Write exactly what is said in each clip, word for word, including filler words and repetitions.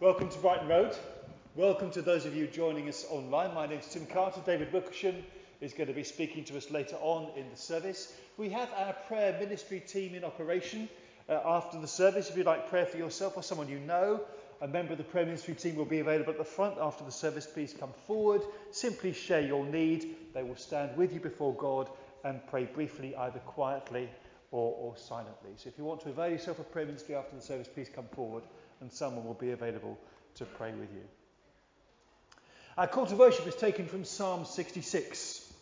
Welcome to Brighton Road. Welcome to those of you joining us online. My name's Tim Carter. David Bookersham is going to be speaking to us later on in the service. We have our prayer ministry team in operation uh, after the service. If you'd like prayer for yourself or someone you know, a member of the prayer ministry team will be available at the front after the service. Please come forward. Simply share your need. They will stand with you before God and pray briefly, either quietly or, or silently. So if you want to avail yourself of prayer ministry after the service, please come forward and someone will be available to pray with you. Our call to worship is taken from Psalm sixty-six.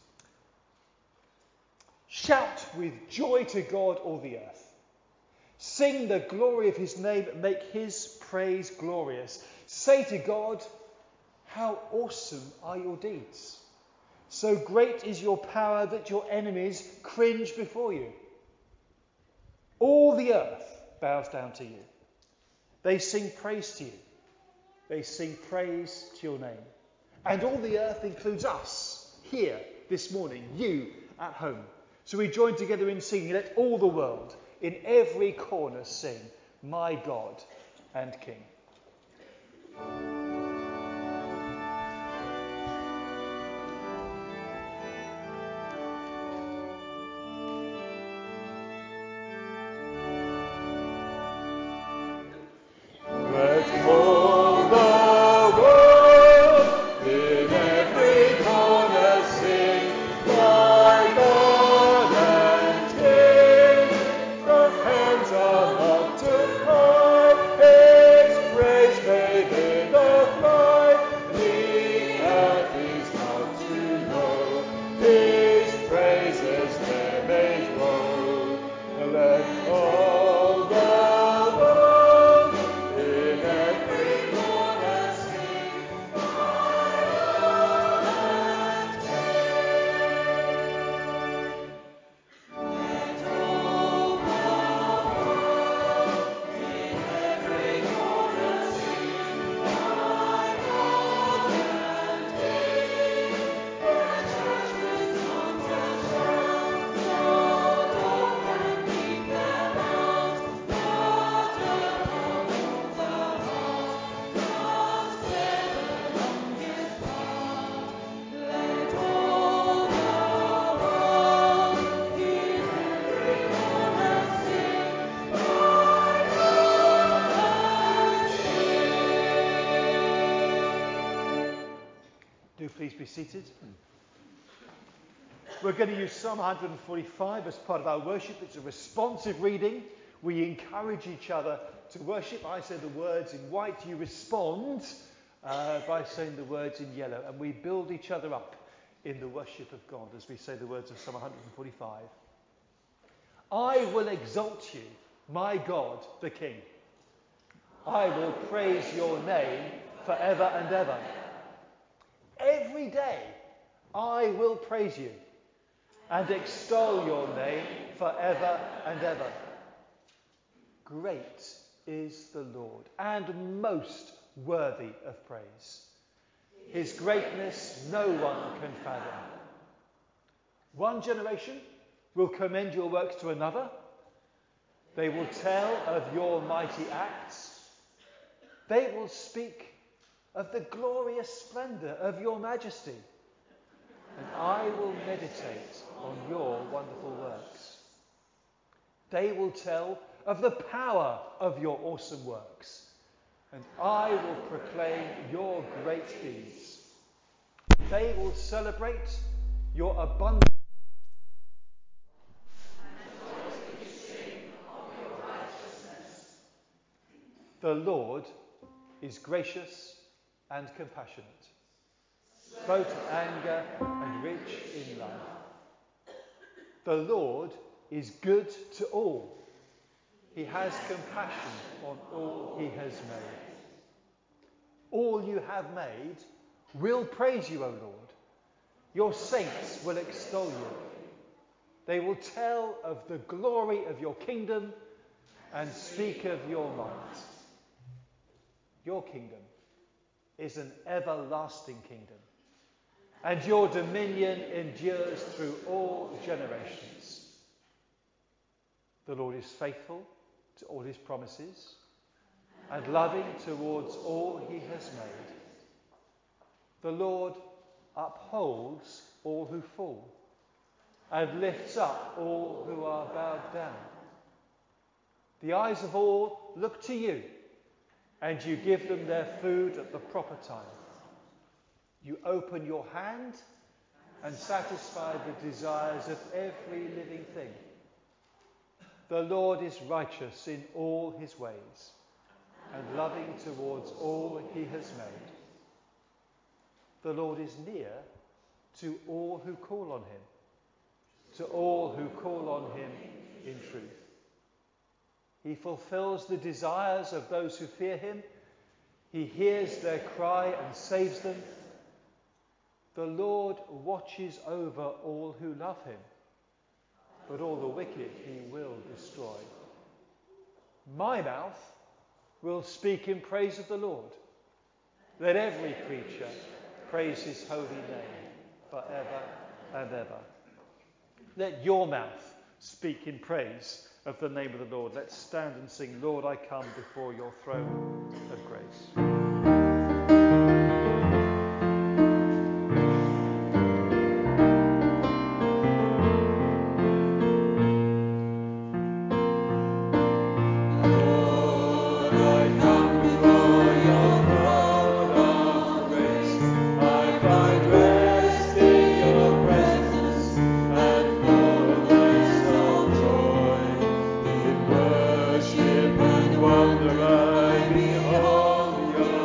Shout with joy to God, all the earth. Sing the glory of his name, make his praise glorious. Say to God, how awesome are your deeds. So great is your power that your enemies cringe before you. All the earth bows down to you. They sing praise to you. They sing praise to your name. And all the earth includes us here this morning, you at home. So we join together in singing. Let all the world in every corner sing, my God and King. Please be seated. We're going to use Psalm one forty-five as part of our worship. It's a responsive reading. We encourage each other to worship. I say the words in white. You respond uh, by saying the words in yellow. And we build each other up in the worship of God as we say the words of Psalm one forty-five. I will exalt you, my God, the King. I will praise your name forever and ever. Every day I will praise you and extol your name forever and ever. Great is the Lord and most worthy of praise. His greatness no one can fathom. One generation will commend your works to another. They will tell of your mighty acts. They will speak of the glorious splendour of your majesty, and I will meditate on your wonderful works. They will tell of the power of your awesome works, and I will proclaim your great deeds. They will celebrate your abundant. The Lord is gracious and compassionate, slow to anger and rich in love. The Lord is good to all. He has compassion on all he has made. All you have made will praise you, O Lord. Your saints will extol you. They will tell of the glory of your kingdom and speak of your might. Your kingdom is an everlasting kingdom, and your dominion endures through all generations. The Lord is faithful to all his promises and loving towards all he has made. The Lord upholds all who fall and lifts up all who are bowed down. The eyes of all look to you, and you give them their food at the proper time. You open your hand and satisfy the desires of every living thing. The Lord is righteous in all his ways and loving towards all he has made. The Lord is near to all who call on him, to all who call on him in truth. He fulfills the desires of those who fear him. He hears their cry and saves them. The Lord watches over all who love him, but all the wicked he will destroy. My mouth will speak in praise of the Lord. Let every creature praise his holy name forever and ever. Let your mouth speak in praise of the name of the Lord. Let's stand and sing, Lord, I come before your throne of grace. Wonder I behold your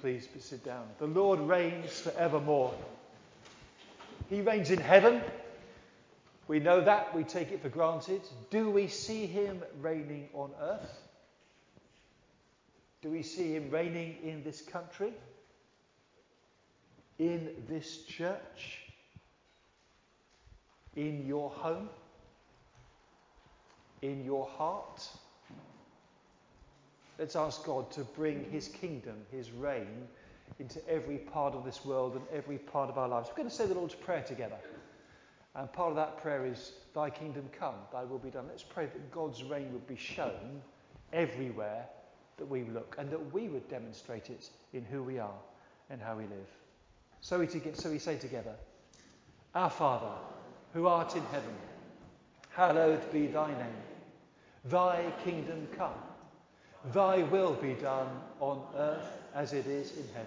Please sit down. The Lord reigns forevermore. He reigns in heaven. We know that. We take it for granted. Do we see him reigning on earth? Do we see him reigning in this country? In this church? In your home? In your heart? Let's ask God to bring his kingdom, his reign, into every part of this world and every part of our lives. We're going to say the Lord's Prayer together. And part of that prayer is, thy kingdom come, thy will be done. Let's pray that God's reign would be shown everywhere that we look and that we would demonstrate it in who we are and how we live. So we, to- so we say together, Our Father, who art in heaven, hallowed be thy name. Thy kingdom come. Thy will be done on earth as it is in heaven.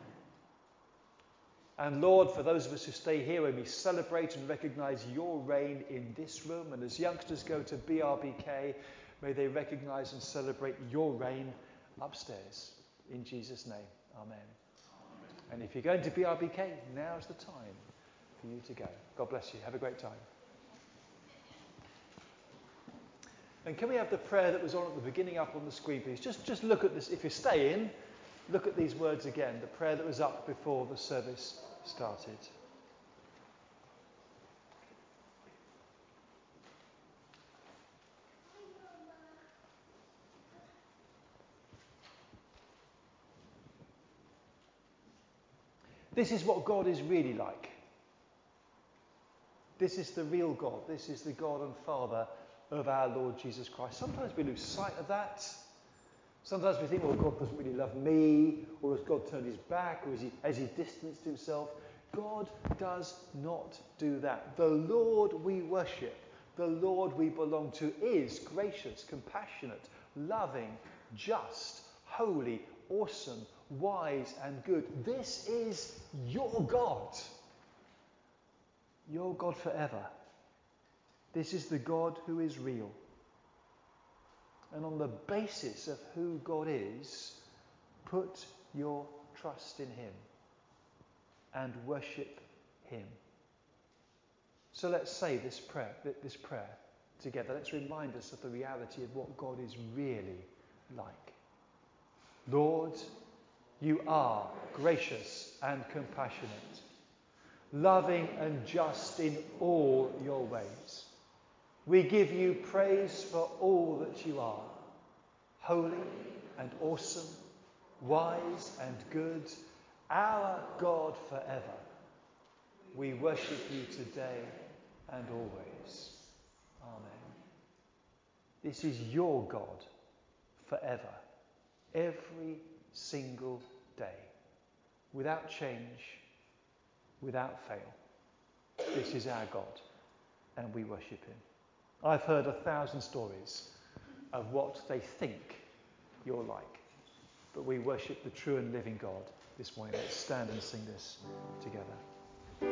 And Lord, for those of us who stay here and we celebrate and recognise your reign in this room, and as youngsters go to B R B K, may they recognise and celebrate your reign upstairs. In Jesus' name, amen. Amen. And if you're going to B R B K, now's the time for you to go. God bless you. Have a great time. And can we have the prayer that was on at the beginning up on the screen, please? Just, just look at this. If you're staying, look at these words again, the prayer that was up before the service started. This is what God is really like. This is the real God. This is the God and Father of our Lord Jesus Christ. Sometimes we lose sight of that. Sometimes we think, well, God doesn't really love me, or has God turned his back, or has he, has he distanced himself? God does not do that. The Lord we worship, the Lord we belong to, is gracious, compassionate, loving, just, holy, awesome, wise, and good. This is your God. Your God forever. This is the God who is real. And on the basis of who God is, put your trust in him and worship him. So let's say this prayer, this prayer together. Let's remind us of the reality of what God is really like. Lord, you are gracious and compassionate, loving and just in all your ways. We give you praise for all that you are, holy and awesome, wise and good, our God forever. We worship you today and always. Amen. This is your God forever, every single day, without change, without fail. This is our God, and we worship him. I've heard a thousand stories of what they think you're like. But we worship the true and living God this morning. Let's stand and sing this together.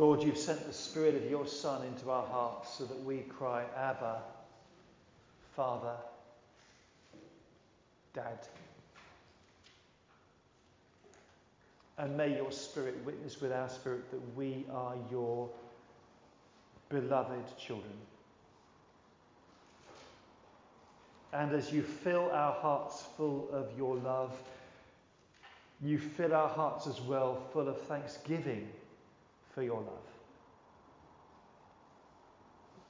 Lord, you've sent the Spirit of your Son into our hearts so that we cry, Abba, Father, Dad. And may your Spirit witness with our spirit that we are your beloved children. And as you fill our hearts full of your love, you fill our hearts as well full of thanksgiving for your love.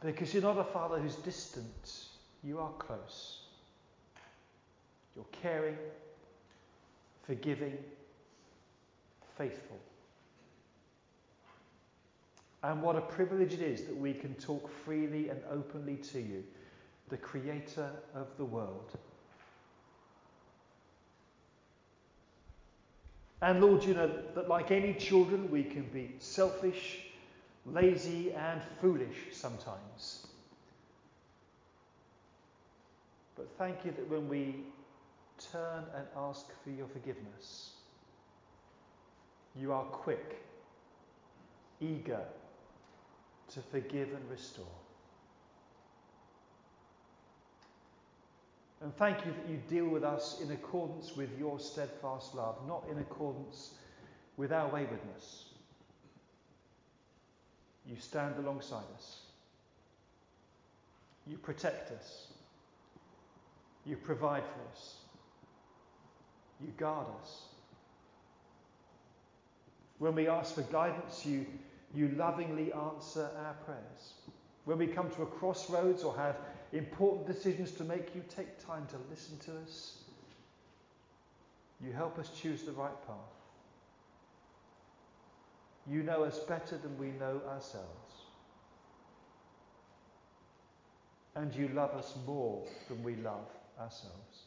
Because you're not a Father who's distant, you are close. You're caring, forgiving, faithful. And what a privilege it is that we can talk freely and openly to you, the Creator of the world. And Lord, you know that like any children, we can be selfish, lazy, and foolish sometimes. But thank you that when we turn and ask for your forgiveness, you are quick, eager to forgive and restore. And thank you that you deal with us in accordance with your steadfast love, not in accordance with our waywardness. You stand alongside us. You protect us. You provide for us. You guard us. When we ask for guidance, you, you lovingly answer our prayers. When we come to a crossroads or have important decisions to make, you take time to listen to us. You help us choose the right path. You know us better than we know ourselves. And you love us more than we love ourselves.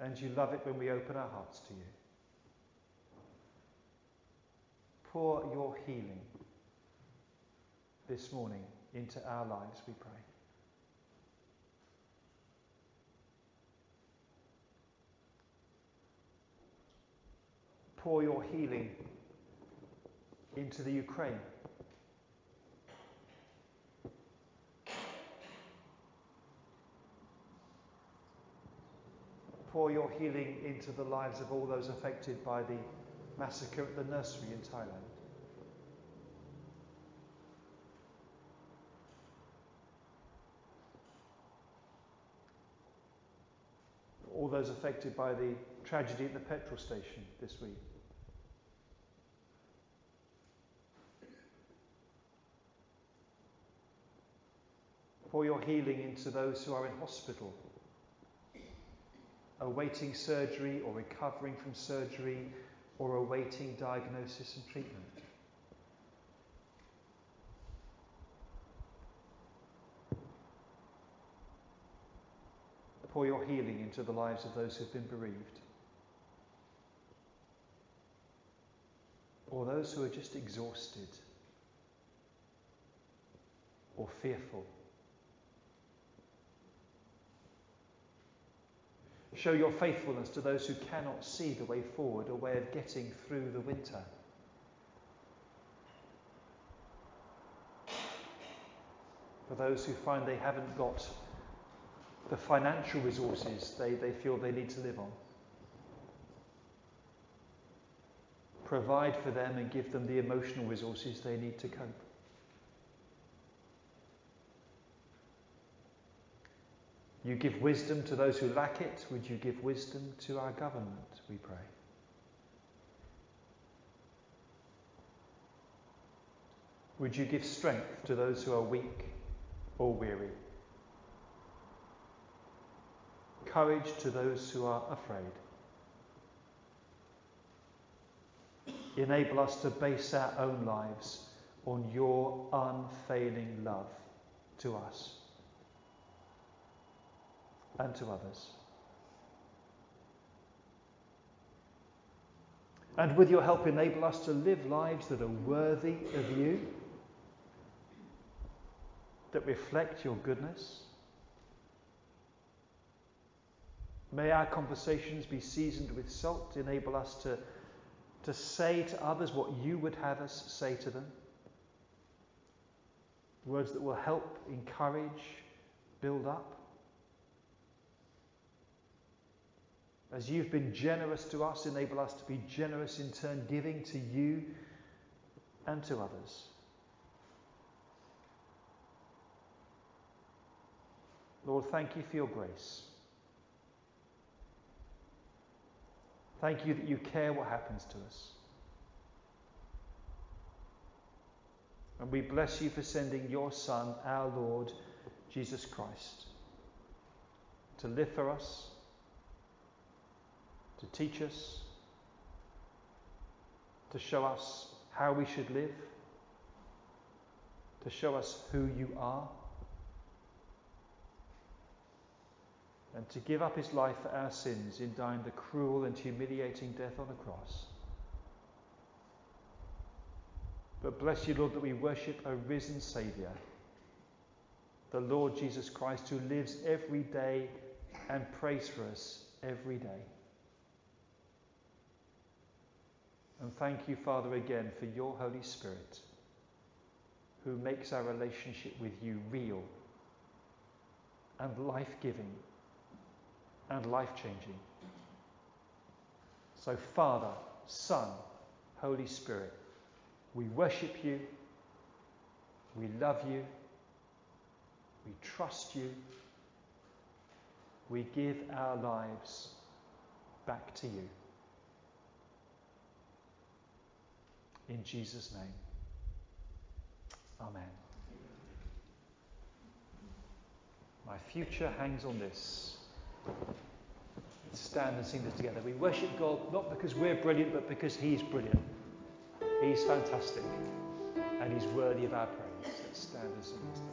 And you love it when we open our hearts to you. Pour your healing this morning into our lives, we pray. Pour your healing into the Ukraine. Pour your healing into the lives of all those affected by the massacre at the nursery in Thailand. All those affected by the tragedy at the petrol station this week. Pour your healing into those who are in hospital, awaiting surgery or recovering from surgery or awaiting diagnosis and treatment. Pour your healing into the lives of those who've been bereaved, or those who are just exhausted or fearful. Show your faithfulness to those who cannot see the way forward, a way of getting through the winter. For those who find they haven't got the financial resources they, they feel they need to live on. Provide for them and give them the emotional resources they need to cope. You give wisdom to those who lack it. Would you give wisdom to our government, we pray. Would you give strength to those who are weak or weary? Courage to those who are afraid. Enable us to base our own lives on your unfailing love to us and to others. And with your help, enable us to live lives that are worthy of you, that reflect your goodness. May our conversations be seasoned with salt, enable us to to say to others what you would have us say to them. Words that will help, encourage, build up. As you've been generous to us, enable us to be generous in turn, giving to you and to others. Lord, thank you for your grace. Thank you that you care what happens to us. And we bless you for sending your Son, our Lord, Jesus Christ, to live for us, to teach us, to show us how we should live, to show us who you are, and to give up his life for our sins in dying the cruel and humiliating death on the cross. But bless you, Lord, that we worship a risen Saviour, the Lord Jesus Christ, who lives every day and prays for us every day. And thank you, Father, again for your Holy Spirit, who makes our relationship with you real and life-giving and life-changing. So, Father, Son, Holy Spirit, we worship you, we love you, we trust you, we give our lives back to you. In Jesus' name, amen. My future hangs on this. Let's stand and sing this together. We worship God not because we're brilliant, but because he's brilliant. He's fantastic, and he's worthy of our praise. Let's stand and sing this together.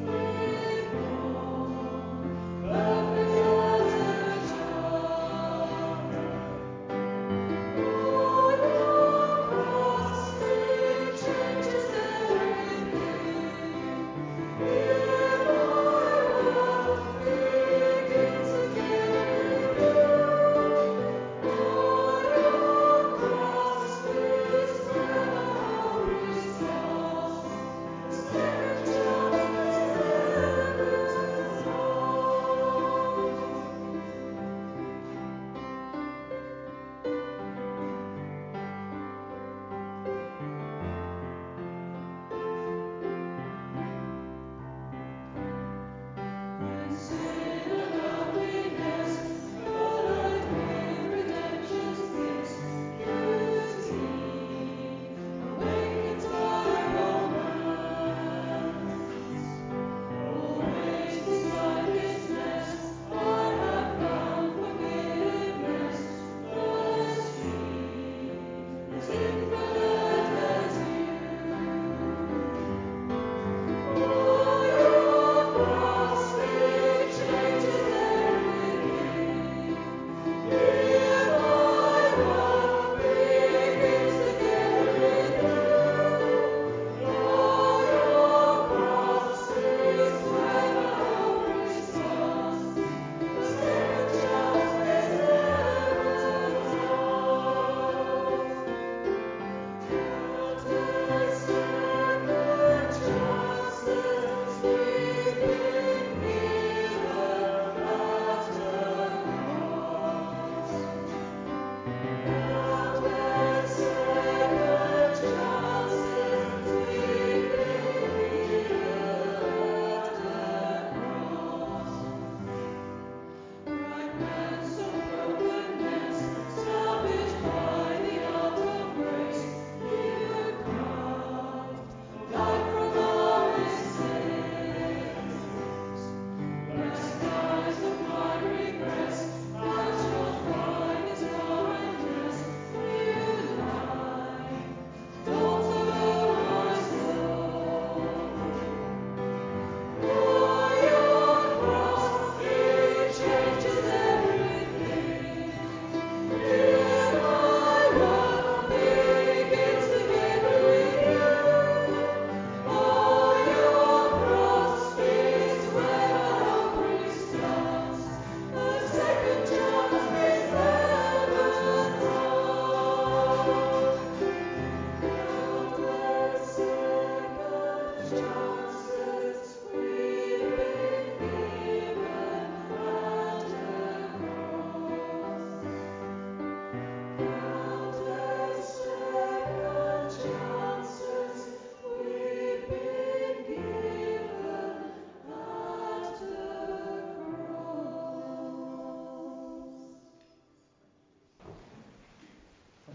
Thank you.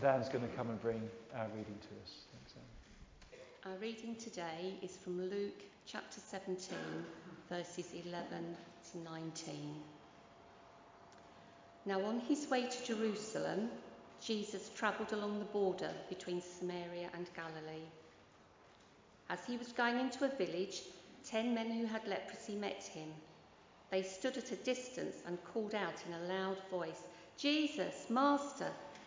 Dan's going to come and bring our reading to us. Thanks, Dan. Our reading today is from Luke chapter seventeen, verses eleven to nineteen. Now on his way to Jerusalem, Jesus travelled along the border between Samaria and Galilee. As he was going into a village, ten men who had leprosy met him. They stood at a distance and called out in a loud voice, "Jesus, Master,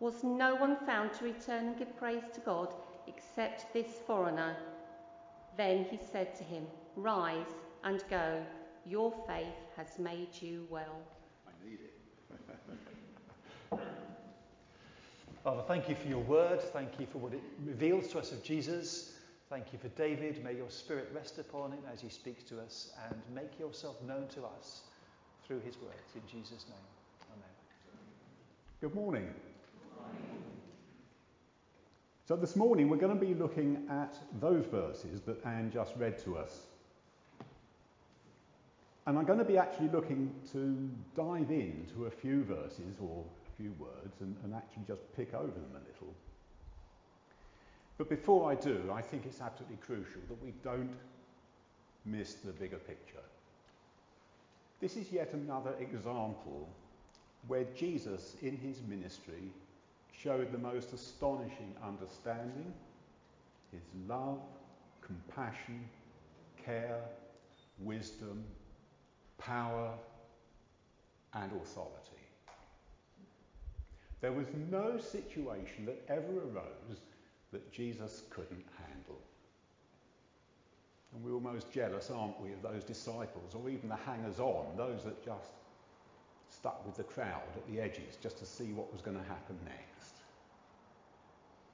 Was no one found to return and give praise to God except this foreigner?" Then he said to him, "Rise and go. Your faith has made you well." I need it. Father, thank you for your word. Thank you for what it reveals to us of Jesus. Thank you for David. May your spirit rest upon him as he speaks to us, and make yourself known to us through his words. In Jesus' name, amen. Good morning. So this morning we're going to be looking at those verses that Anne just read to us. And I'm going to be actually looking to dive into a few verses or a few words and, and actually just pick over them a little. But before I do, I think it's absolutely crucial that we don't miss the bigger picture. This is yet another example where Jesus in his ministry showed the most astonishing understanding, his love, compassion, care, wisdom, power, and authority. There was no situation that ever arose that Jesus couldn't handle. And we're almost jealous, aren't we, of those disciples, or even the hangers-on, those that just stuck with the crowd at the edges just to see what was going to happen next.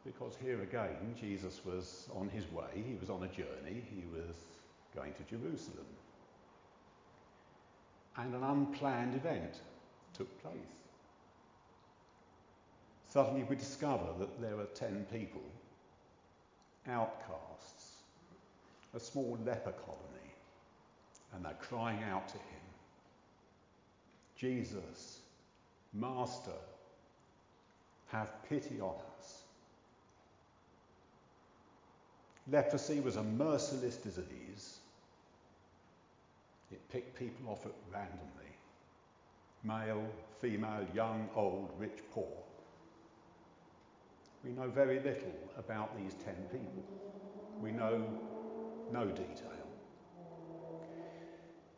Because here again, Jesus was on his way, he was on a journey, he was going to Jerusalem. And an unplanned event took place. Suddenly we discover that there were ten people, outcasts, a small leper colony, and they're crying out to him, "Jesus, Master, have pity on us." Leprosy was a merciless disease. It picked people off at randomly. Male, female, young, old, rich, poor. We know very little about these ten people. We know no detail.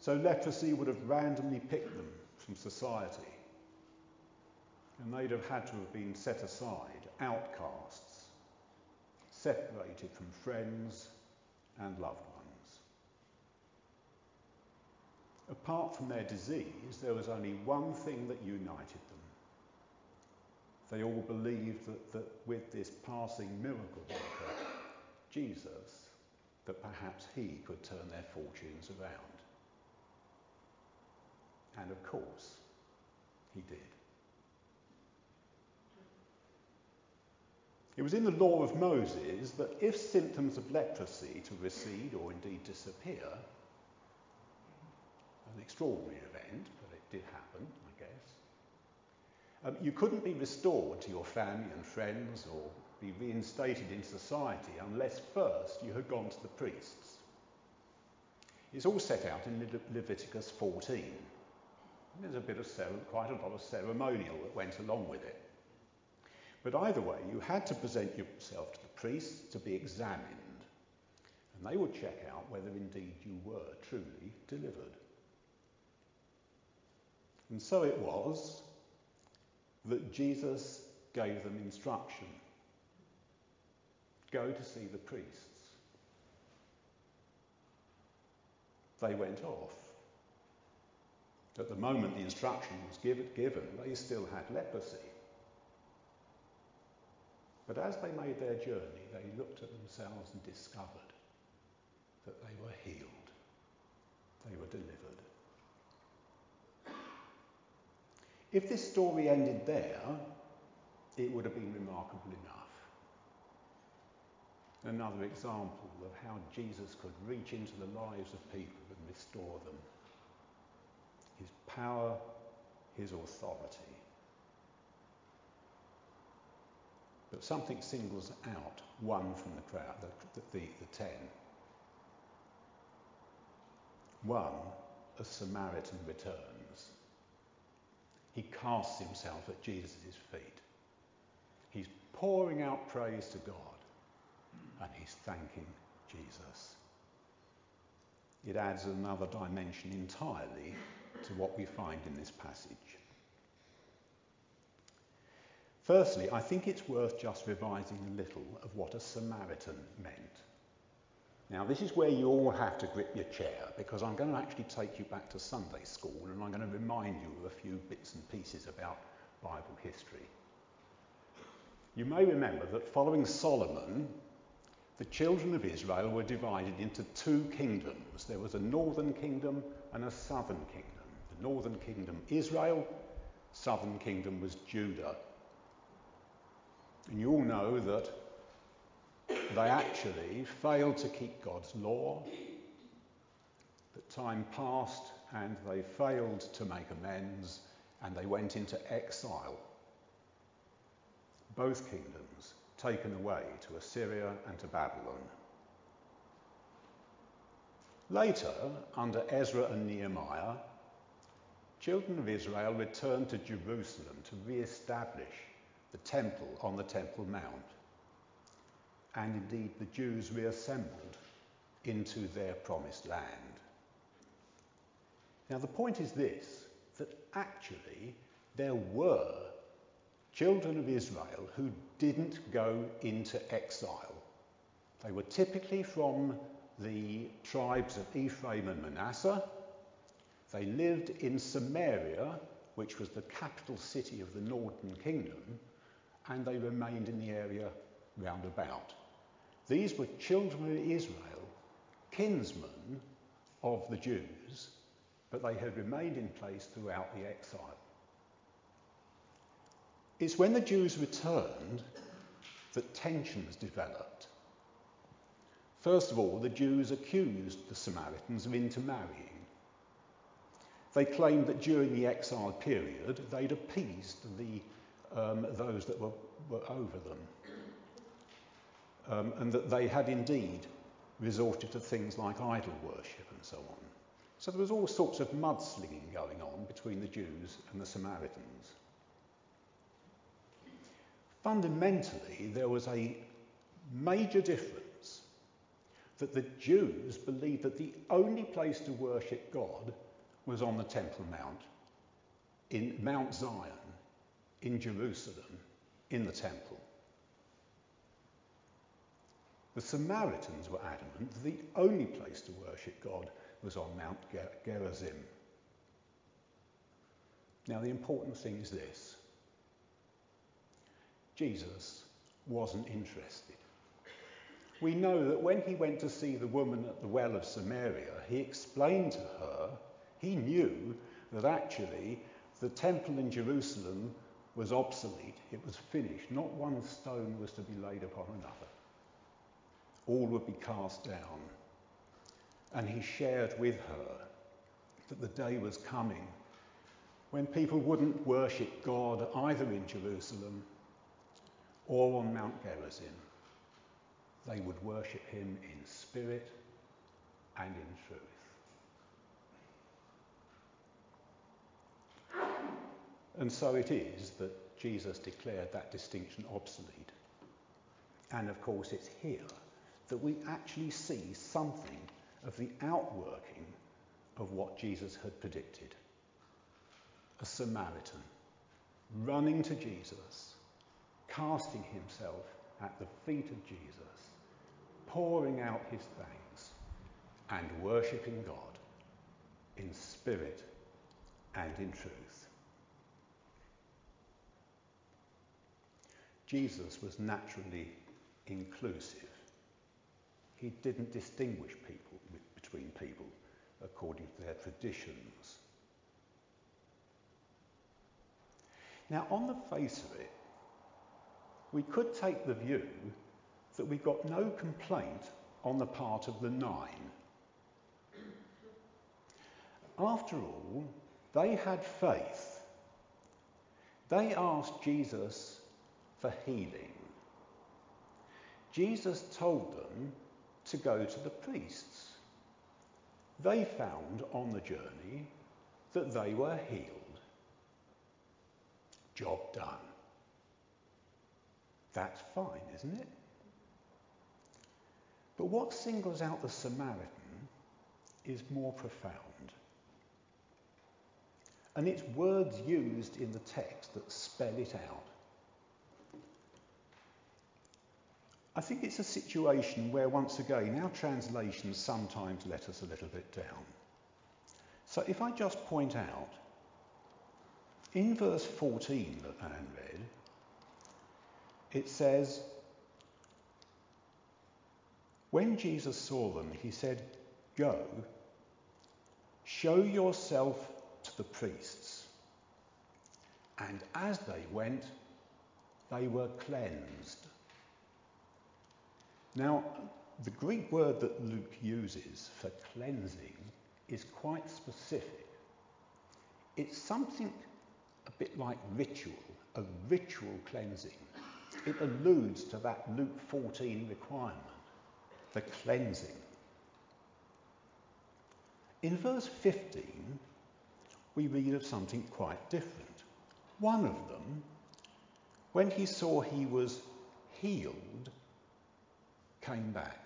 So leprosy would have randomly picked them from society. And they'd have had to have been set aside, outcasts, separated from friends and loved ones. Apart from their disease, there was only one thing that united them. They all believed that, that with this passing miracle worker, Jesus, that perhaps he could turn their fortunes around. And of course, he did. It was in the law of Moses that if symptoms of leprosy to recede or indeed disappear, an extraordinary event, but it did happen, I guess. Um, you couldn't be restored to your family and friends or be reinstated in society unless first you had gone to the priests. It's all set out in Le- Leviticus fourteen. And there's a bit of cere- quite a lot of ceremonial that went along with it. But either way, you had to present yourself to the priests to be examined, and they would check out whether indeed you were truly delivered. And so it was that Jesus gave them instruction. Go to see the priests. They went off. At the moment the instruction was given, they still had leprosy. But as they made their journey, they looked at themselves and discovered that they were healed. They were delivered. If this story ended there, it would have been remarkable enough. Another example of how Jesus could reach into the lives of people and restore them. His power, his authority. But something singles out one from the crowd, the, the, the ten. One, a Samaritan, returns. He casts himself at Jesus' feet. He's pouring out praise to God, and he's thanking Jesus. It adds another dimension entirely to what we find in this passage. Firstly, I think it's worth just revising a little of what a Samaritan meant. Now, this is where you all have to grip your chair, because I'm going to actually take you back to Sunday school and I'm going to remind you of a few bits and pieces about Bible history. You may remember that following Solomon, the children of Israel were divided into two kingdoms. There was a northern kingdom and a southern kingdom. The northern kingdom, Israel; southern kingdom was Judah. And you all know that they actually failed to keep God's law, but time passed and they failed to make amends and they went into exile. Both kingdoms taken away to Assyria and to Babylon. Later, under Ezra and Nehemiah, children of Israel returned to Jerusalem to re-establish the temple on the Temple Mount. And indeed, the Jews reassembled into their promised land. Now, the point is this, that actually there were children of Israel who didn't go into exile. They were typically from the tribes of Ephraim and Manasseh. They lived in Samaria, which was the capital city of the northern kingdom, and they remained in the area round about. These were children of Israel, kinsmen of the Jews, but they had remained in place throughout the exile. It's when the Jews returned that tensions developed. First of all, the Jews accused the Samaritans of intermarrying. They claimed that during the exile period, they'd appeased the, um, those that were, were over them. Um, and that they had indeed resorted to things like idol worship and so on. So there was all sorts of mudslinging going on between the Jews and the Samaritans. Fundamentally, there was a major difference that the Jews believed that the only place to worship God was on the Temple Mount, in Mount Zion, in Jerusalem, in the temple. The Samaritans were adamant that the only place to worship God was on Mount Gerizim. Now, the important thing is this. Jesus wasn't interested. We know that when he went to see the woman at the well of Samaria, he explained to her, he knew that actually the temple in Jerusalem was obsolete. It was finished. Not one stone was to be laid upon another. All would be cast down. And he shared with her that the day was coming when people wouldn't worship God either in Jerusalem or on Mount Gerizim. They would worship him in spirit and in truth. And so it is that Jesus declared that distinction obsolete. And of course, it's here that we actually see something of the outworking of what Jesus had predicted. A Samaritan running to Jesus, casting himself at the feet of Jesus, pouring out his thanks and worshipping God in spirit and in truth. Jesus was naturally inclusive. He didn't distinguish people between people according to their traditions. Now, on the face of it, we could take the view that we got no complaint on the part of the nine. After all, they had faith. They asked Jesus for healing. Jesus told them to go to the priests. They found on the journey that they were healed. Job done. That's fine, isn't it? But what singles out the Samaritan is more profound. And it's words used in the text that spell it out. I think it's a situation where, once again, our translations sometimes let us a little bit down. So if I just point out, in verse fourteen that Anne read, it says, when Jesus saw them, he said, go, show yourself to the priests. And as they went, they were cleansed. Now, the Greek word that Luke uses for cleansing is quite specific. It's something a bit like ritual, a ritual cleansing. It alludes to that Luke fourteen requirement, the cleansing. In verse fifteen, we read of something quite different. One of them, when he saw he was healed, came back.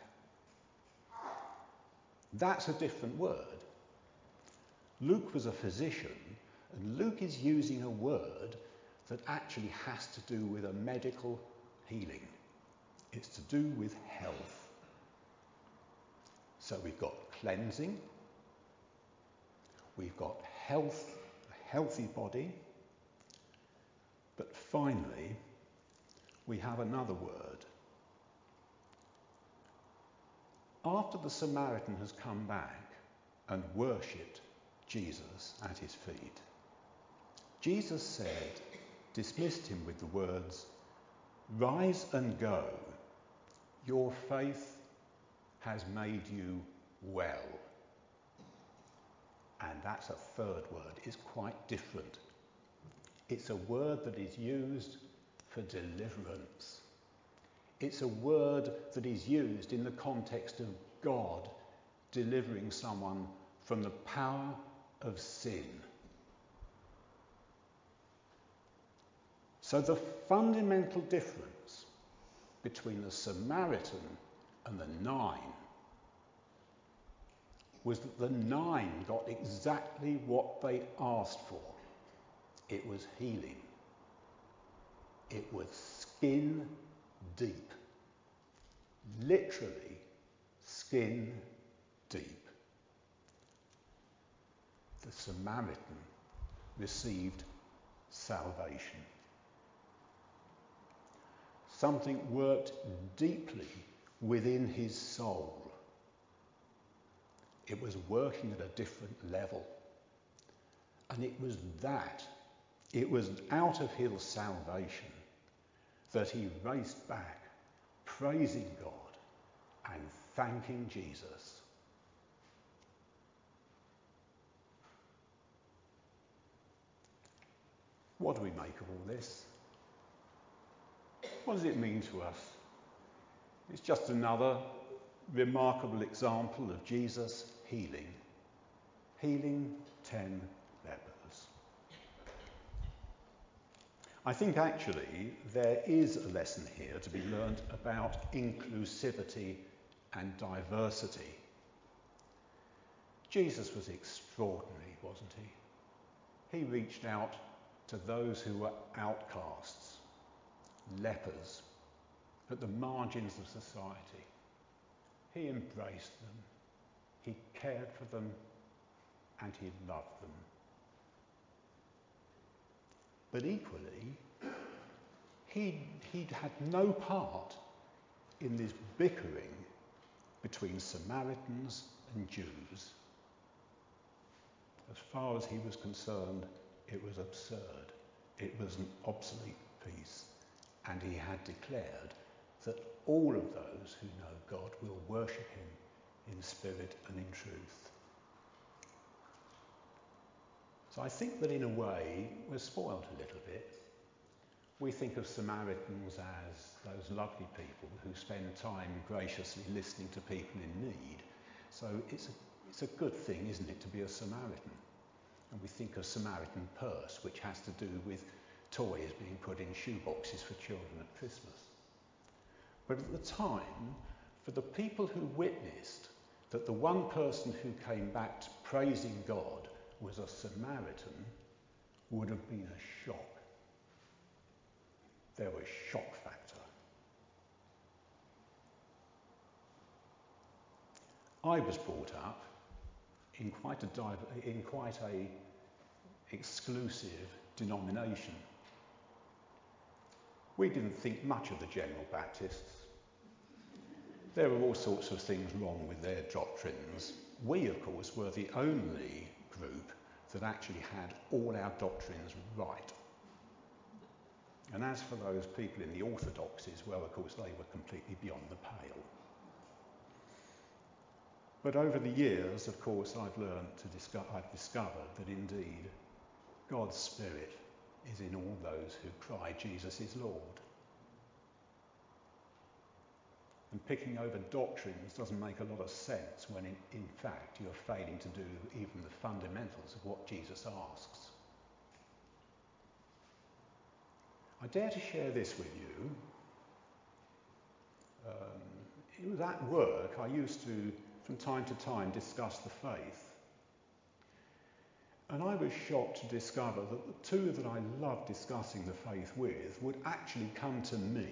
That's a different word. Luke was a physician, and Luke is using a word that actually has to do with a medical healing. It's to do with health. So we've got cleansing, we've got health, a healthy body, but finally we have another word. After the Samaritan has come back and worshipped Jesus at his feet, Jesus said, dismissed him with the words, rise and go, your faith has made you well. And that's a third word, it's quite different. It's a word that is used for deliverance. It's a word that is used in the context of God delivering someone from the power of sin. So the fundamental difference between the Samaritan and the nine was that the nine got exactly what they asked for. It was healing. It was skin deep. Literally skin deep. The Samaritan received salvation. Something worked deeply within his soul. It was working at a different level. And it was that, it was out of his salvation that he raced back, praising God and thanking Jesus. What do we make of all this? What does it mean to us? It's just another remarkable example of Jesus healing. Healing ten lepers. I think actually there is a lesson here to be learned about inclusivity and diversity. Jesus was extraordinary, wasn't he? He reached out to those who were outcasts, lepers, at the margins of society. He embraced them, he cared for them, and he loved them. But equally, He, he'd had no part in this bickering between Samaritans and Jews. As far as he was concerned, it was absurd. It was an obsolete peace. And he had declared that all of those who know God will worship him in spirit and in truth. So I think that in a way, we're spoiled a little bit. We think of Samaritans as those lovely people who spend time graciously listening to people in need. So it's a, it's a good thing, isn't it, to be a Samaritan? And we think of Samaritan Purse, which has to do with toys being put in shoeboxes for children at Christmas. But at the time, for the people who witnessed that the one person who came back to praising God was a Samaritan, would have been a shock. There was shock factor. I was brought up in quite a dive, in quite a exclusive denomination. We didn't think much of the General Baptists. There were all sorts of things wrong with their doctrines. We, of course, were the only group that actually had all our doctrines right. And as for those people in the orthodoxies, well, of course, they were completely beyond the pale. But over the years, of course, I've learned to discover, I've discovered that indeed, God's Spirit is in all those who cry, Jesus is Lord. And picking over doctrines doesn't make a lot of sense when, in, in fact, you're failing to do even the fundamentals of what Jesus asks. I dare to share this with you. Um, it was at work. I used to, from time to time, discuss the faith. And I was shocked to discover that the two that I loved discussing the faith with would actually come to me.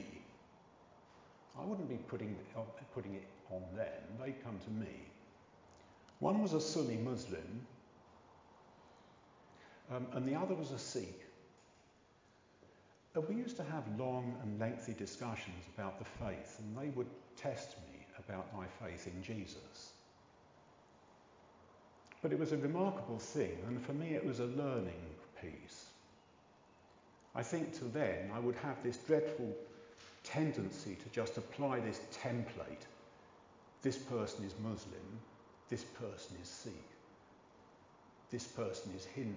I wouldn't be putting, uh, putting it on them. They'd come to me. One was a Sunni Muslim, um, and the other was a Sikh. And we used to have long and lengthy discussions about the faith, and they would test me about my faith in Jesus. But it was a remarkable thing, and for me it was a learning piece. I think till then I would have this dreadful tendency to just apply this template. This person is Muslim, this person is Sikh, this person is Hindu.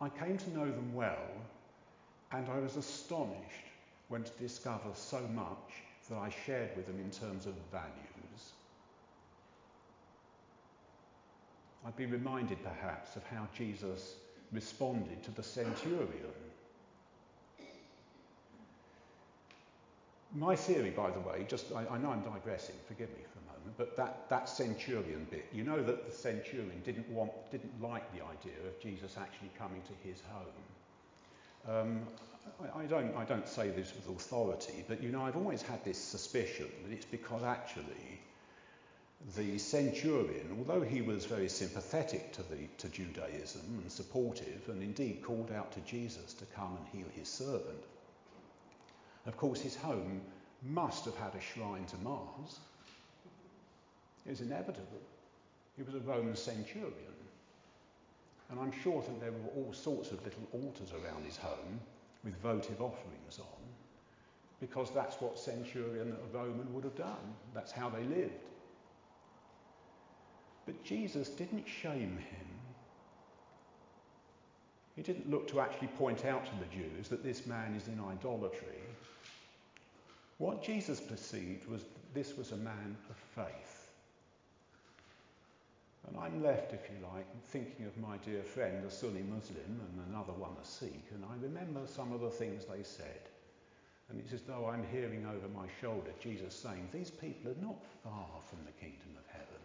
I came to know them well, and I was astonished when to discover so much that I shared with them in terms of values. I'd be reminded perhaps of how Jesus responded to the centurion. My theory, by the way, just I, I know I'm digressing, forgive me for a moment, but that, that centurion bit, you know that the centurion didn't want, didn't like the idea of Jesus actually coming to his home. Um, I, I don't I don't say this with authority, but you know I've always had this suspicion that it's because actually the centurion, although he was very sympathetic to the to Judaism and supportive, and indeed called out to Jesus to come and heal his servant. Of course, his home must have had a shrine to Mars. It was inevitable. He was a Roman centurion. And I'm sure that there were all sorts of little altars around his home with votive offerings on, because that's what centurion a Roman would have done. That's how they lived. But Jesus didn't shame him. He didn't look to actually point out to the Jews that this man is in idolatry. What Jesus perceived was that this was a man of faith. And I'm left, if you like, thinking of my dear friend, a Sunni Muslim, and another one, a Sikh, and I remember some of the things they said. And it's as though I'm hearing over my shoulder Jesus saying, these people are not far from the kingdom of heaven.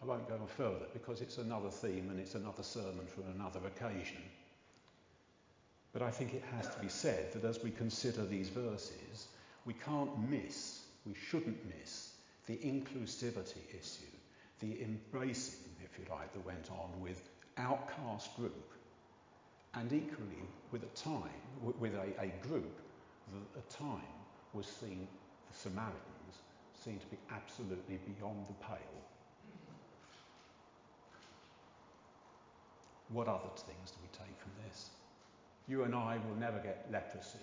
I won't go on further because it's another theme and it's another sermon for another occasion. But I think it has to be said that as we consider these verses, we can't miss, we shouldn't miss, the inclusivity issue, the embracing, if you like, that went on with outcast group, and equally with a time, with a, a group that at the time was seen, the Samaritans, seen to be absolutely beyond the pale. What other things do we take from this? You and I will never get leprosy.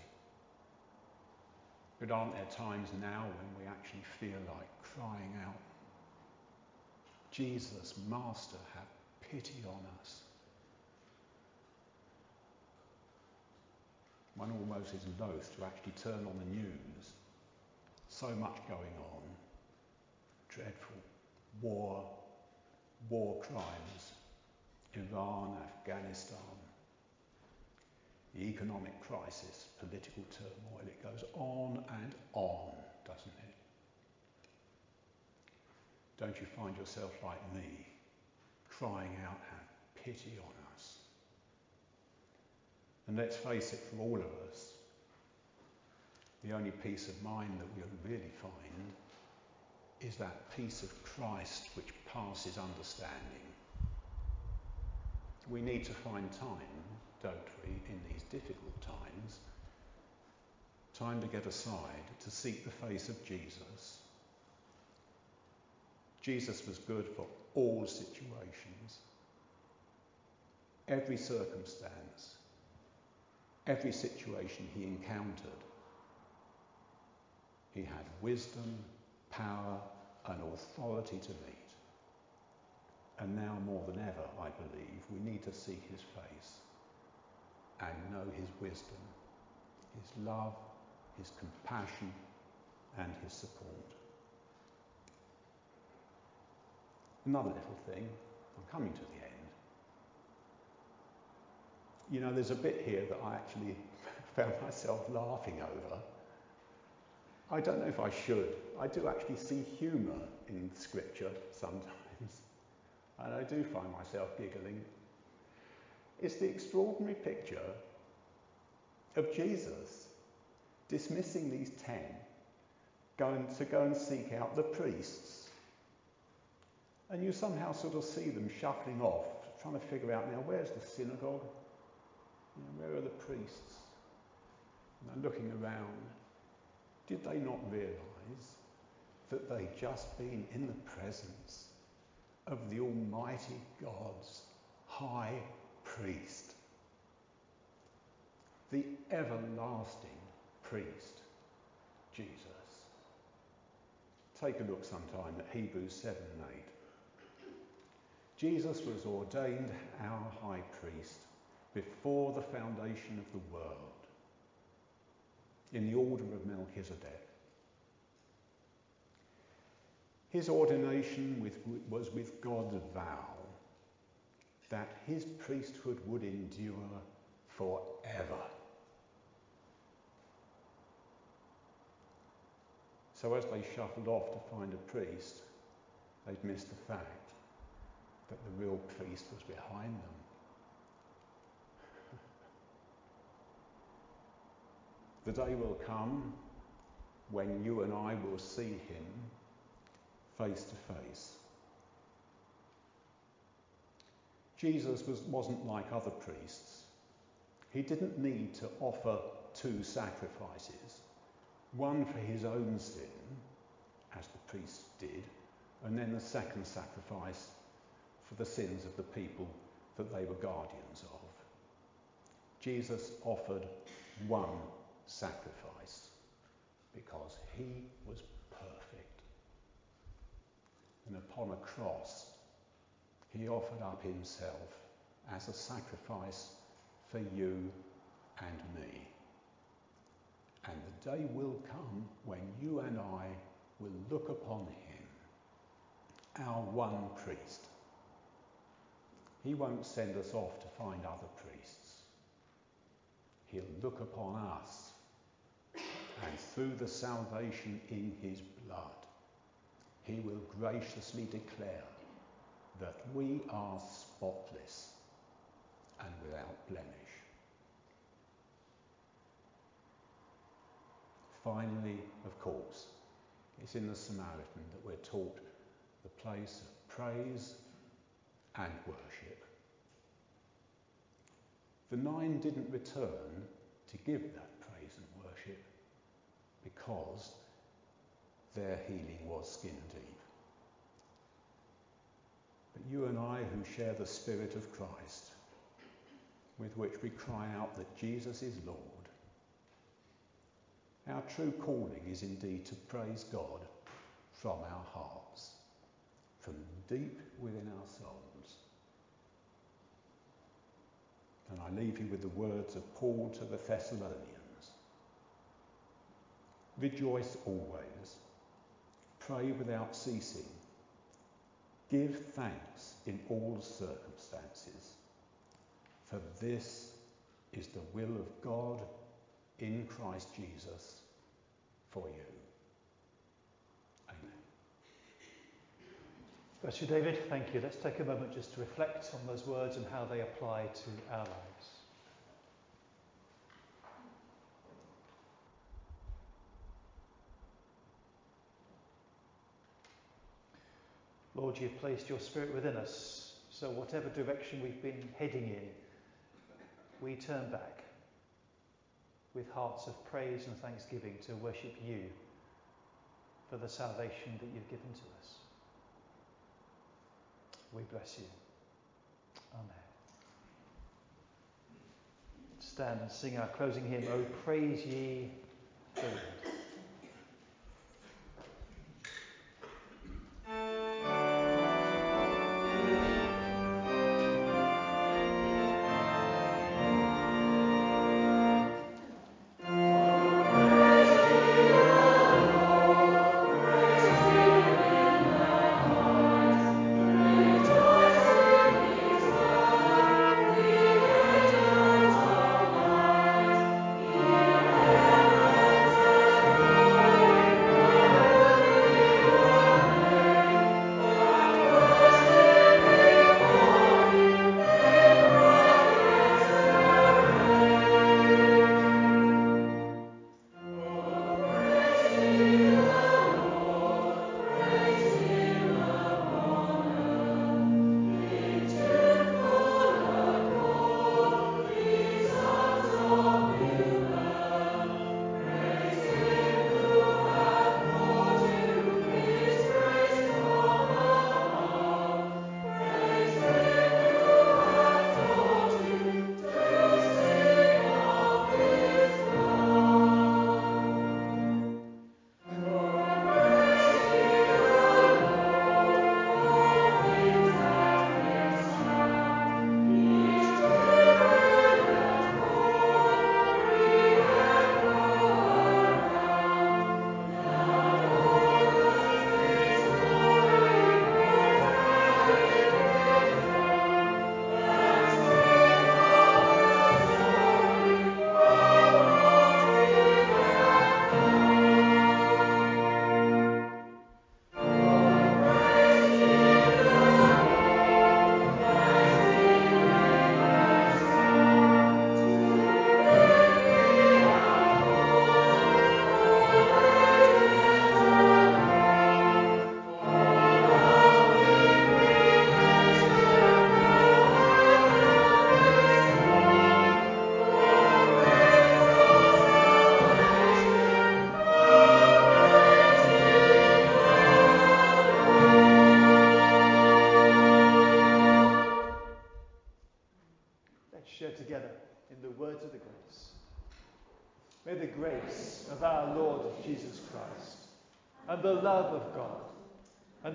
But aren't there times now when we actually feel like crying out, Jesus, Master, have pity on us? One almost is loath to actually turn on the news. So much going on. Dreadful war, war crimes, Iran, Afghanistan, the economic crisis, political turmoil. It goes on and on, doesn't it? Don't you find yourself like me, crying out, have pity on us? And let's face it, for all of us, the only peace of mind that we'll really find is that peace of Christ which passes understanding. We need to find time, don't we, in these difficult times, time to get aside, to seek the face of Jesus. Jesus was good for all situations, every circumstance, every situation he encountered. He had wisdom, power, and authority to meet. And now more than ever, I believe, we need to seek his face and know his wisdom, his love, his compassion, and his support. Another little thing, I'm coming to the end. You know, there's a bit here that I actually found myself laughing over. I don't know if I should. I do actually see humour in Scripture sometimes. And I do find myself giggling. It's the extraordinary picture of Jesus dismissing these ten, going to go and seek out the priests. And you somehow sort of see them shuffling off, trying to figure out, now where's the synagogue? You know, where are the priests? And they're looking around. Did they not realise that they'd just been in the presence of the Almighty God's high priest, the everlasting priest, Jesus? Take a look sometime at Hebrews seven and eight. Jesus was ordained our high priest before the foundation of the world, in the order of Melchizedek. His ordination with, was with God's vow that his priesthood would endure forever. So as they shuffled off to find a priest, they'd missed the fact that the real priest was behind them. The day will come when you and I will see him face to face. Jesus was, wasn't like other priests. He didn't need to offer two sacrifices, one for his own sin, as the priests did, and then the second sacrifice for the sins of the people that they were guardians of. Jesus offered one sacrifice because he was perfect. And upon a cross, he offered up himself as a sacrifice for you and me. And the day will come when you and I will look upon him, our one priest. He won't send us off to find other priests. He'll look upon us, and through the salvation in his blood, he will graciously declare that we are spotless and without blemish. Finally, of course, it's in the Samaritan that we're taught the place of praise and worship. The nine didn't return to give that praise and worship because their healing was skin deep. But you and I, who share the Spirit of Christ, with which we cry out that Jesus is Lord, our true calling is indeed to praise God from our hearts, from deep within our souls. And I leave you with the words of Paul to the Thessalonians. Rejoice always, pray without ceasing, give thanks in all circumstances, for this is the will of God in Christ Jesus for you. Amen. Bless you, David. Thank you. Let's take a moment just to reflect on those words and how they apply to our lives. Lord, you've placed your Spirit within us, so whatever direction we've been heading in, we turn back with hearts of praise and thanksgiving to worship you for the salvation that you've given to us. We bless you. Amen. Stand and sing our closing hymn, O Praise Ye the Lord.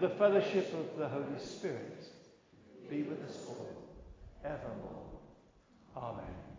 The fellowship of the Holy Spirit be with us all, evermore. Amen.